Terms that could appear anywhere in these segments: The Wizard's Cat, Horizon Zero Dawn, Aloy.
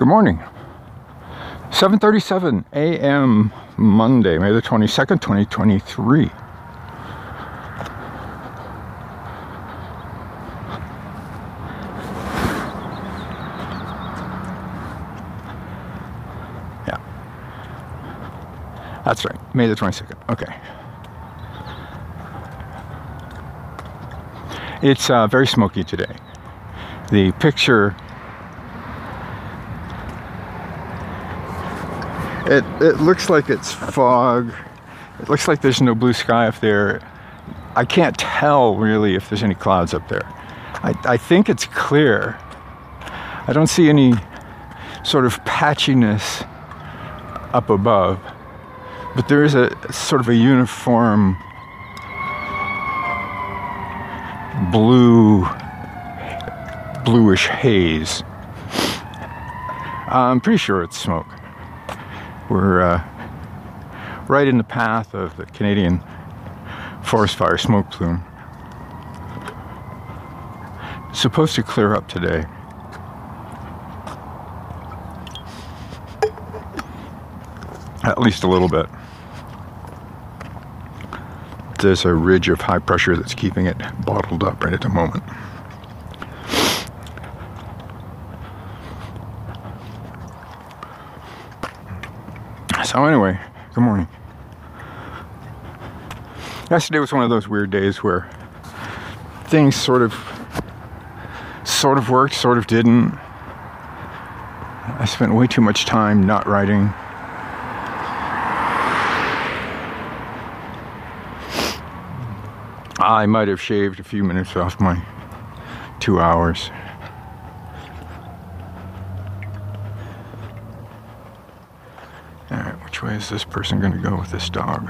Good morning. 7:37 a.m. Monday, May the 22nd, 2023. Yeah. That's right. May the 22nd. Okay. It's very smoky today. The picture... It looks like it's fog. It looks like there's no blue sky up there. I can't tell really if there's any clouds up there. I think it's clear. I don't see any sort of patchiness up above, but there is a sort of a uniform bluish haze. I'm pretty sure it's smoke. We're right in the path of the Canadian forest fire smoke plume. It's supposed to clear up today. At least a little bit. There's a ridge of high pressure that's keeping it bottled up right at the moment. So anyway, good morning. Yesterday was one of those weird days where things sort of worked, sort of didn't. I spent way too much time not writing. I might have shaved a few minutes off my 2 hours. Where is this person going to go with this dog?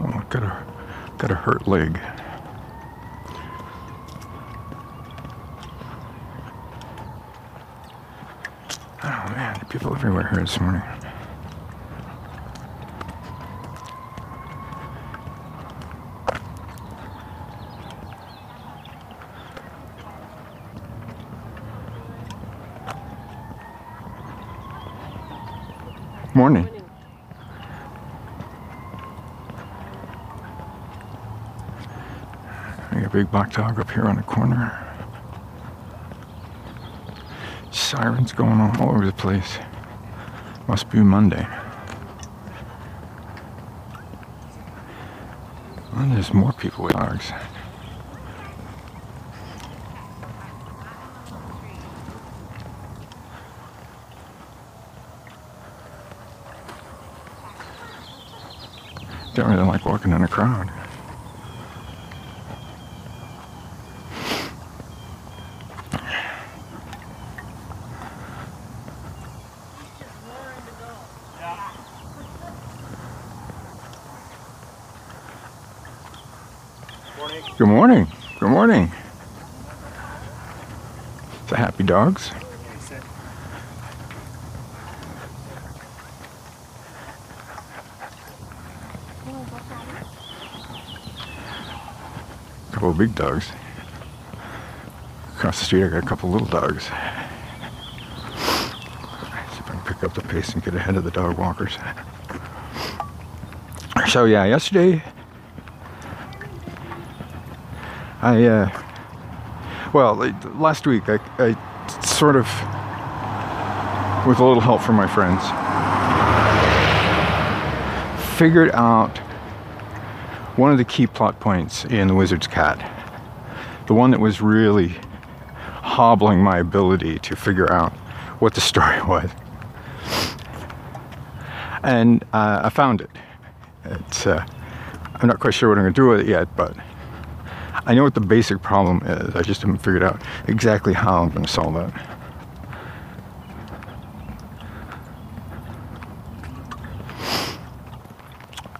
Oh, got a hurt leg. Oh man, people everywhere here this morning. Morning. I got a big black dog up here on the corner. Sirens going on all over the place. Must be Monday. And there's more people with dogs. Don't really like walking in a crowd. Good morning. Good morning. It's a happy dogs. Couple of big dogs. Across the street I got a couple little dogs. See if I can pick up the pace and get ahead of the dog walkers. So yeah, yesterday last week I sort of, with a little help from my friends, figured out one of the key plot points in The Wizard's Cat. The one that was really hobbling my ability to figure out what the story was. And I found it. It's, I'm not quite sure what I'm going to do with it yet, but I know what the basic problem is. I just haven't figured out exactly how I'm going to solve it.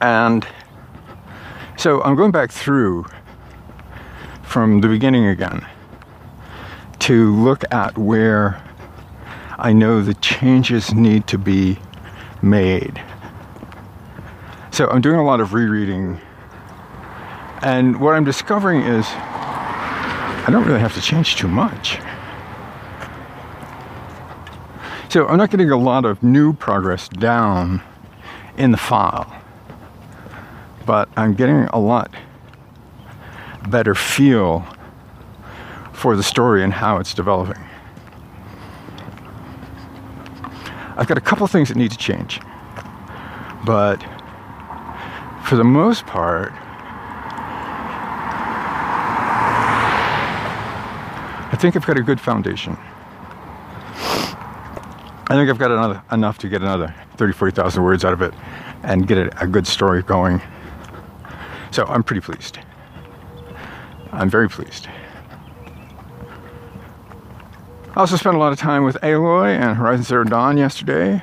And... so I'm going back through from the beginning again to look at where I know the changes need to be made. So I'm doing a lot of rereading, and what I'm discovering is I don't really have to change too much. So I'm not getting a lot of new progress down in the file, but I'm getting a lot better feel for the story and how it's developing. I've got a couple things that need to change, but for the most part, I think I've got a good foundation. I think I've got enough to get another 30,000-40,000 words out of it and get a good story going. So I'm pretty pleased. I'm very pleased. I also spent a lot of time with Aloy and Horizon Zero Dawn yesterday.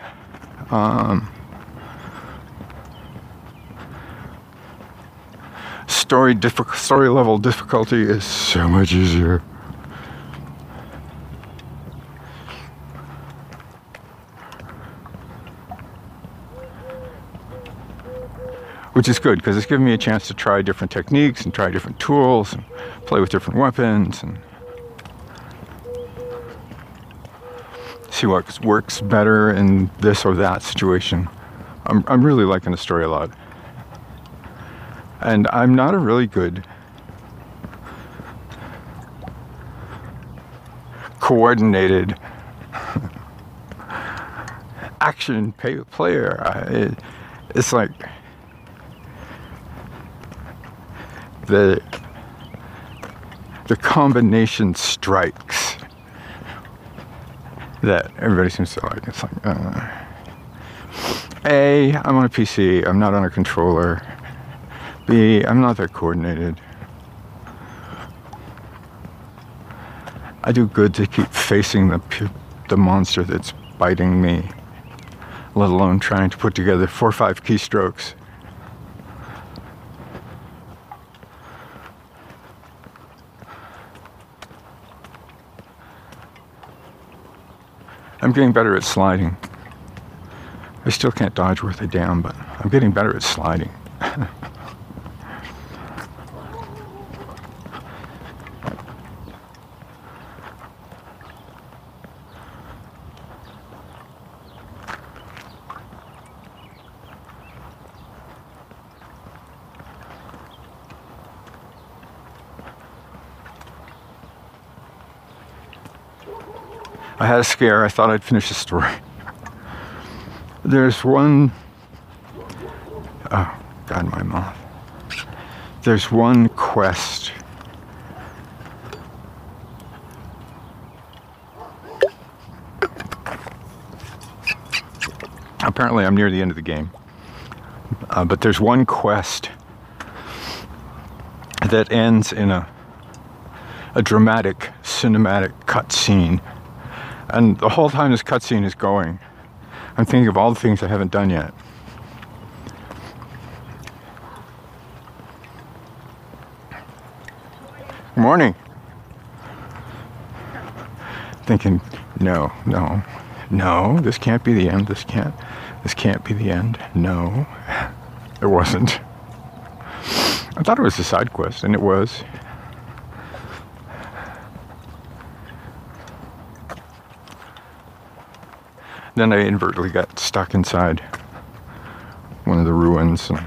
Story level difficulty is so much easier. Which is good, because it's given me a chance to try different techniques and try different tools and play with different weapons and see what works better in this or that situation. I'm really liking the story a lot. And I'm not a really good coordinated action player. It's like the combination strikes that everybody seems to like. It's like, A, I'm on a PC, I'm not on a controller. B, I'm not that coordinated. I do good to keep facing the monster that's biting me, let alone trying to put together 4 or 5 keystrokes. I'm getting better at sliding. I still can't dodge worth a damn, but I'm getting better at sliding. I had a scare. I thought I'd finish the story. There's one quest apparently I'm near the end of the game, but there's one quest that ends in a dramatic cinematic cutscene. And the whole time this cutscene is going, I'm thinking of all the things I haven't done yet. Good morning. Thinking, no, this can't be the end. This can't be the end. No, it wasn't. I thought it was a side quest, and it was. Then I inadvertently got stuck inside one of the ruins and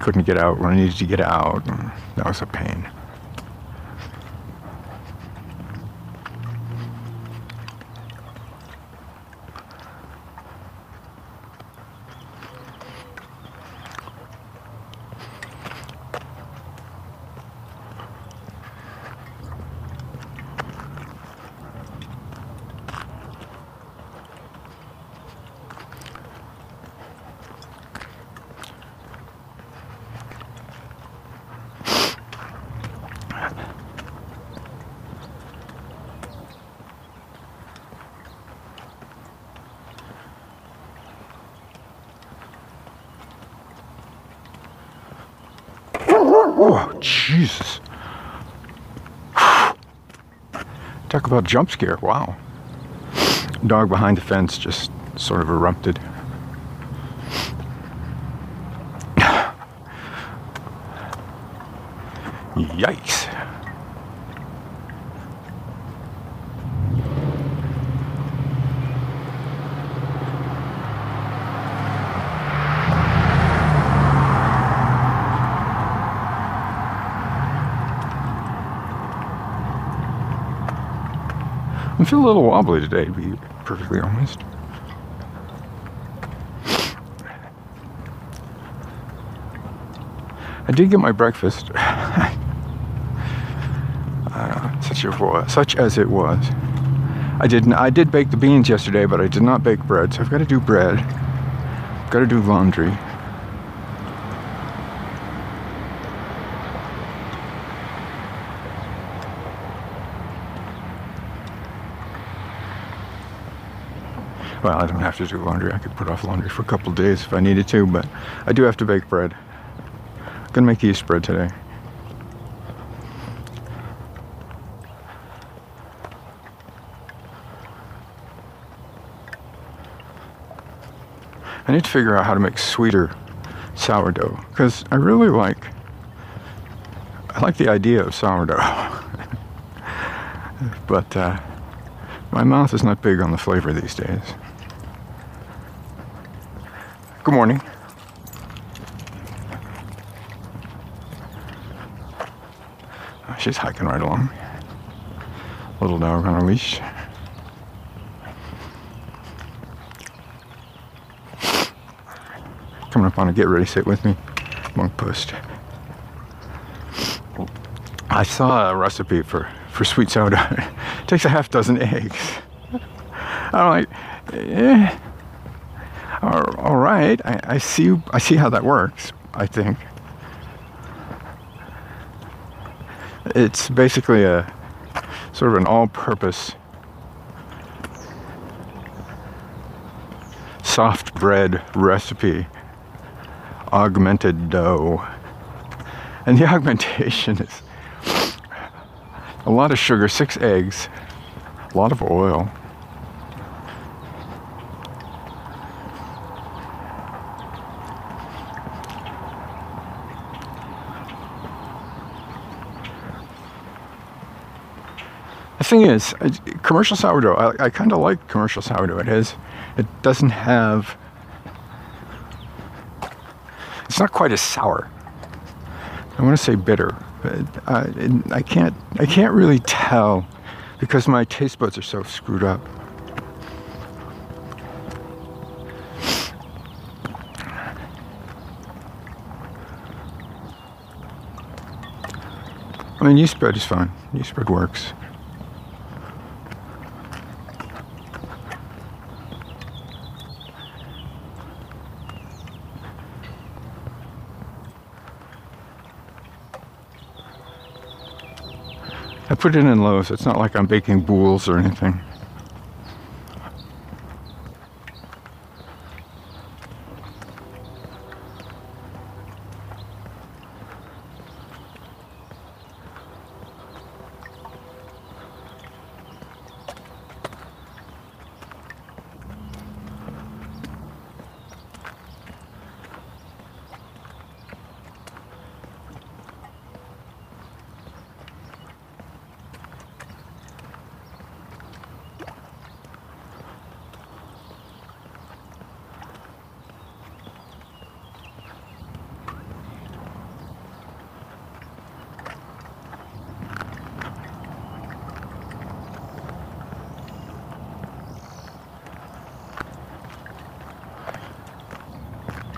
couldn't get out when I needed to get out, and that was a pain. Oh, Jesus. Talk about jump scare. Wow. Dog behind the fence just sort of erupted. Yikes. I feel a little wobbly today, to be perfectly honest. I did get my breakfast, such as it was. I did bake the beans yesterday, but I did not bake bread, so I've got to do bread. I've got to do laundry. Well, I don't have to do laundry. I could put off laundry for a couple days if I needed to, but I do have to bake bread. I'm gonna make yeast bread today. I need to figure out how to make sweeter sourdough, because I really like the idea of sourdough. But my mouth is not big on the flavor these days. Good morning. Oh, she's hiking right along. Little dog on a leash. Coming up on a get ready sit with me monk post. I saw a recipe for sweet sourdough. It takes a half dozen eggs. I'm like, eh. All right, I see how that works, I think. It's basically a sort of an all-purpose soft bread recipe, augmented dough. And the augmentation is a lot of sugar, 6 eggs, a lot of oil. The thing is, commercial sourdough, I kind of like commercial sourdough. It doesn't have, it's not quite as sour. I want to say bitter. I can't really tell because my taste buds are so screwed up. I mean, yeast bread is fine. Yeast bread works. I put it in loaves. It's not like I'm baking boules or anything.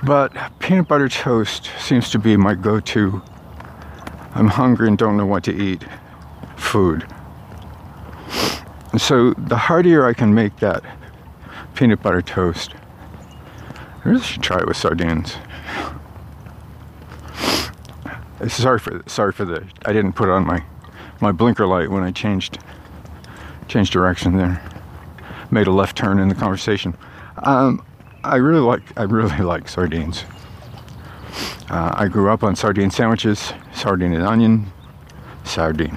But peanut butter toast seems to be my go-to. I'm hungry and don't know what to eat. Food. And so the heartier I can make that peanut butter toast, I really should try it with sardines. Sorry for the. I didn't put on my blinker light when I changed direction there. Made a left turn in the conversation. I really like sardines. I grew up on sardine sandwiches, sardine and onion, sardine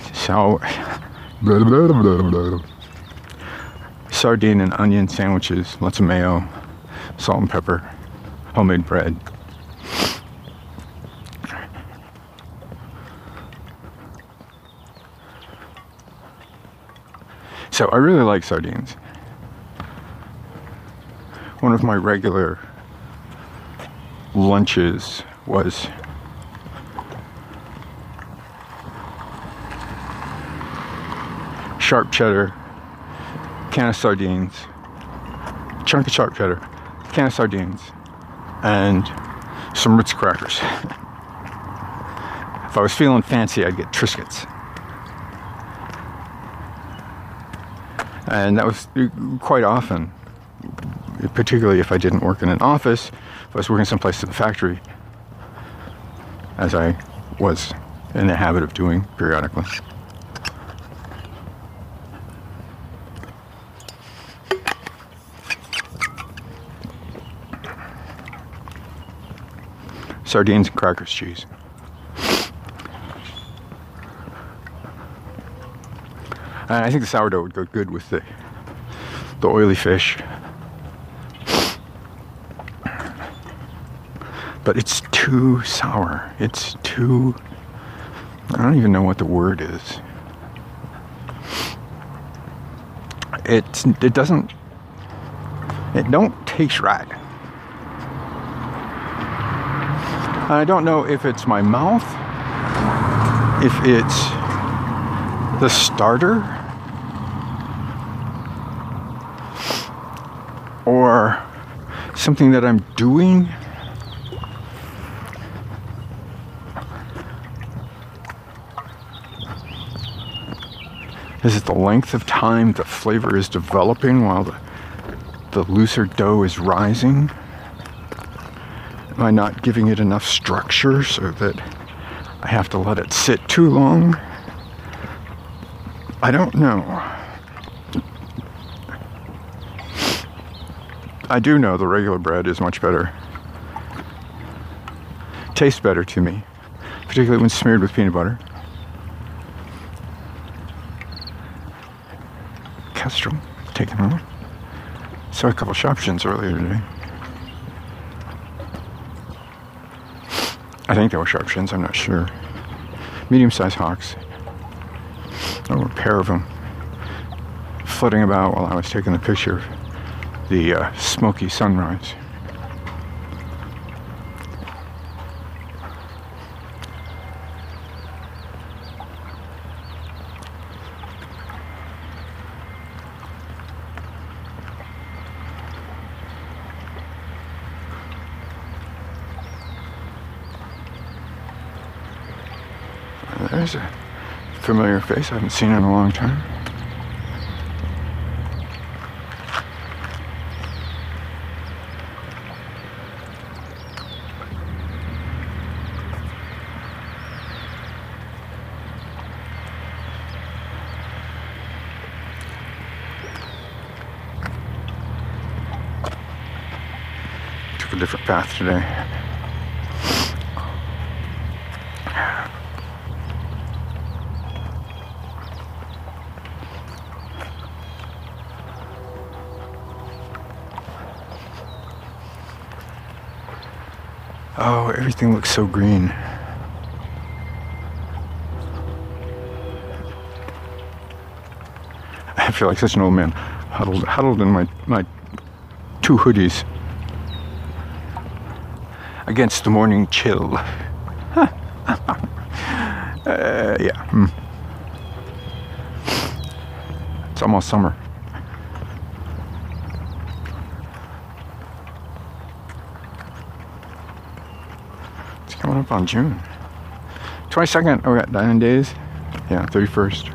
and onion sandwiches, lots of mayo, salt and pepper, homemade bread. So I really like sardines. One of my regular lunches was sharp cheddar, can of sardines, chunk of sharp cheddar, can of sardines, and some Ritz crackers. If I was feeling fancy, I'd get Triscuits. And that was quite often, particularly if I didn't work in an office, if I was working someplace in the factory, as I was in the habit of doing periodically. Sardines and crackers, cheese. And I think the sourdough would go good with the oily fish. But it's too sour. It's too... I don't even know what the word is. It doesn't... It don't taste right. And I don't know if it's my mouth, if it's the starter, or something that I'm doing. Is it the length of time the flavor is developing while the looser dough is rising? Am I not giving it enough structure so that I have to let it sit too long? I don't know. I do know the regular bread is much better. Tastes better to me, particularly when smeared with peanut butter. Kestrel, taken off. Saw a couple of Shopkins earlier today. I think they were Shopkins, I'm not sure. Medium-sized hawks. There were a pair of them flitting about while I was taking the picture of the smoky sunrise. There's a familiar face I haven't seen in a long time. Took a different path today. Oh, everything looks so green. I feel like such an old man, huddled in my two hoodies against the morning chill. Yeah. It's almost summer. Coming up on June 22nd. Oh, we got 9 days. Yeah, 31st.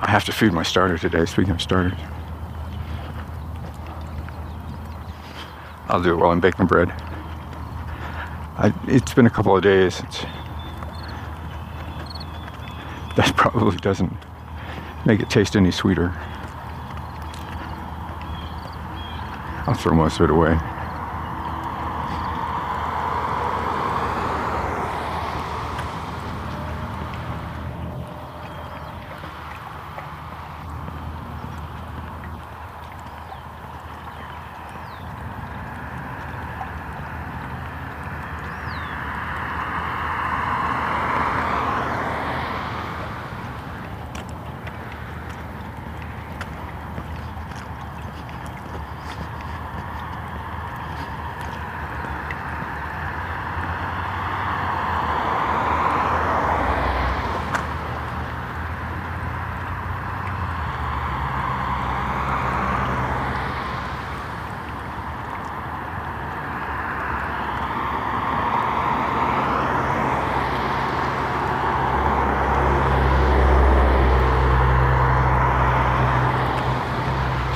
I have to feed my starter today. Speaking of starters. I'll do it while I'm baking bread. It's been a couple of days since. That probably doesn't make it taste any sweeter. I'll throw most of it away.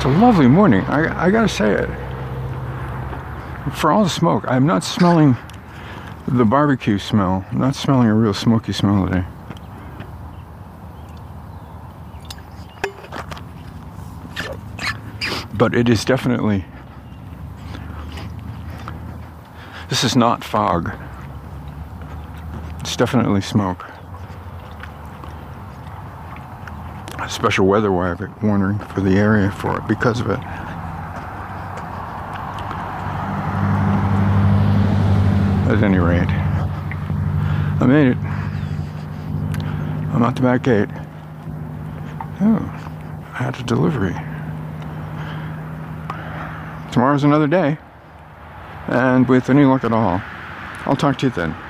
It's a lovely morning. I gotta say it. For all the smoke, I'm not smelling the barbecue smell. I'm not smelling a real smoky smell today. But it is definitely... This is not fog. It's definitely smoke. A special weather warning for the area for it because of it. At any rate, I made it. I'm out the back gate. Oh, I had a delivery. Tomorrow's another day, and with any luck at all, I'll talk to you then.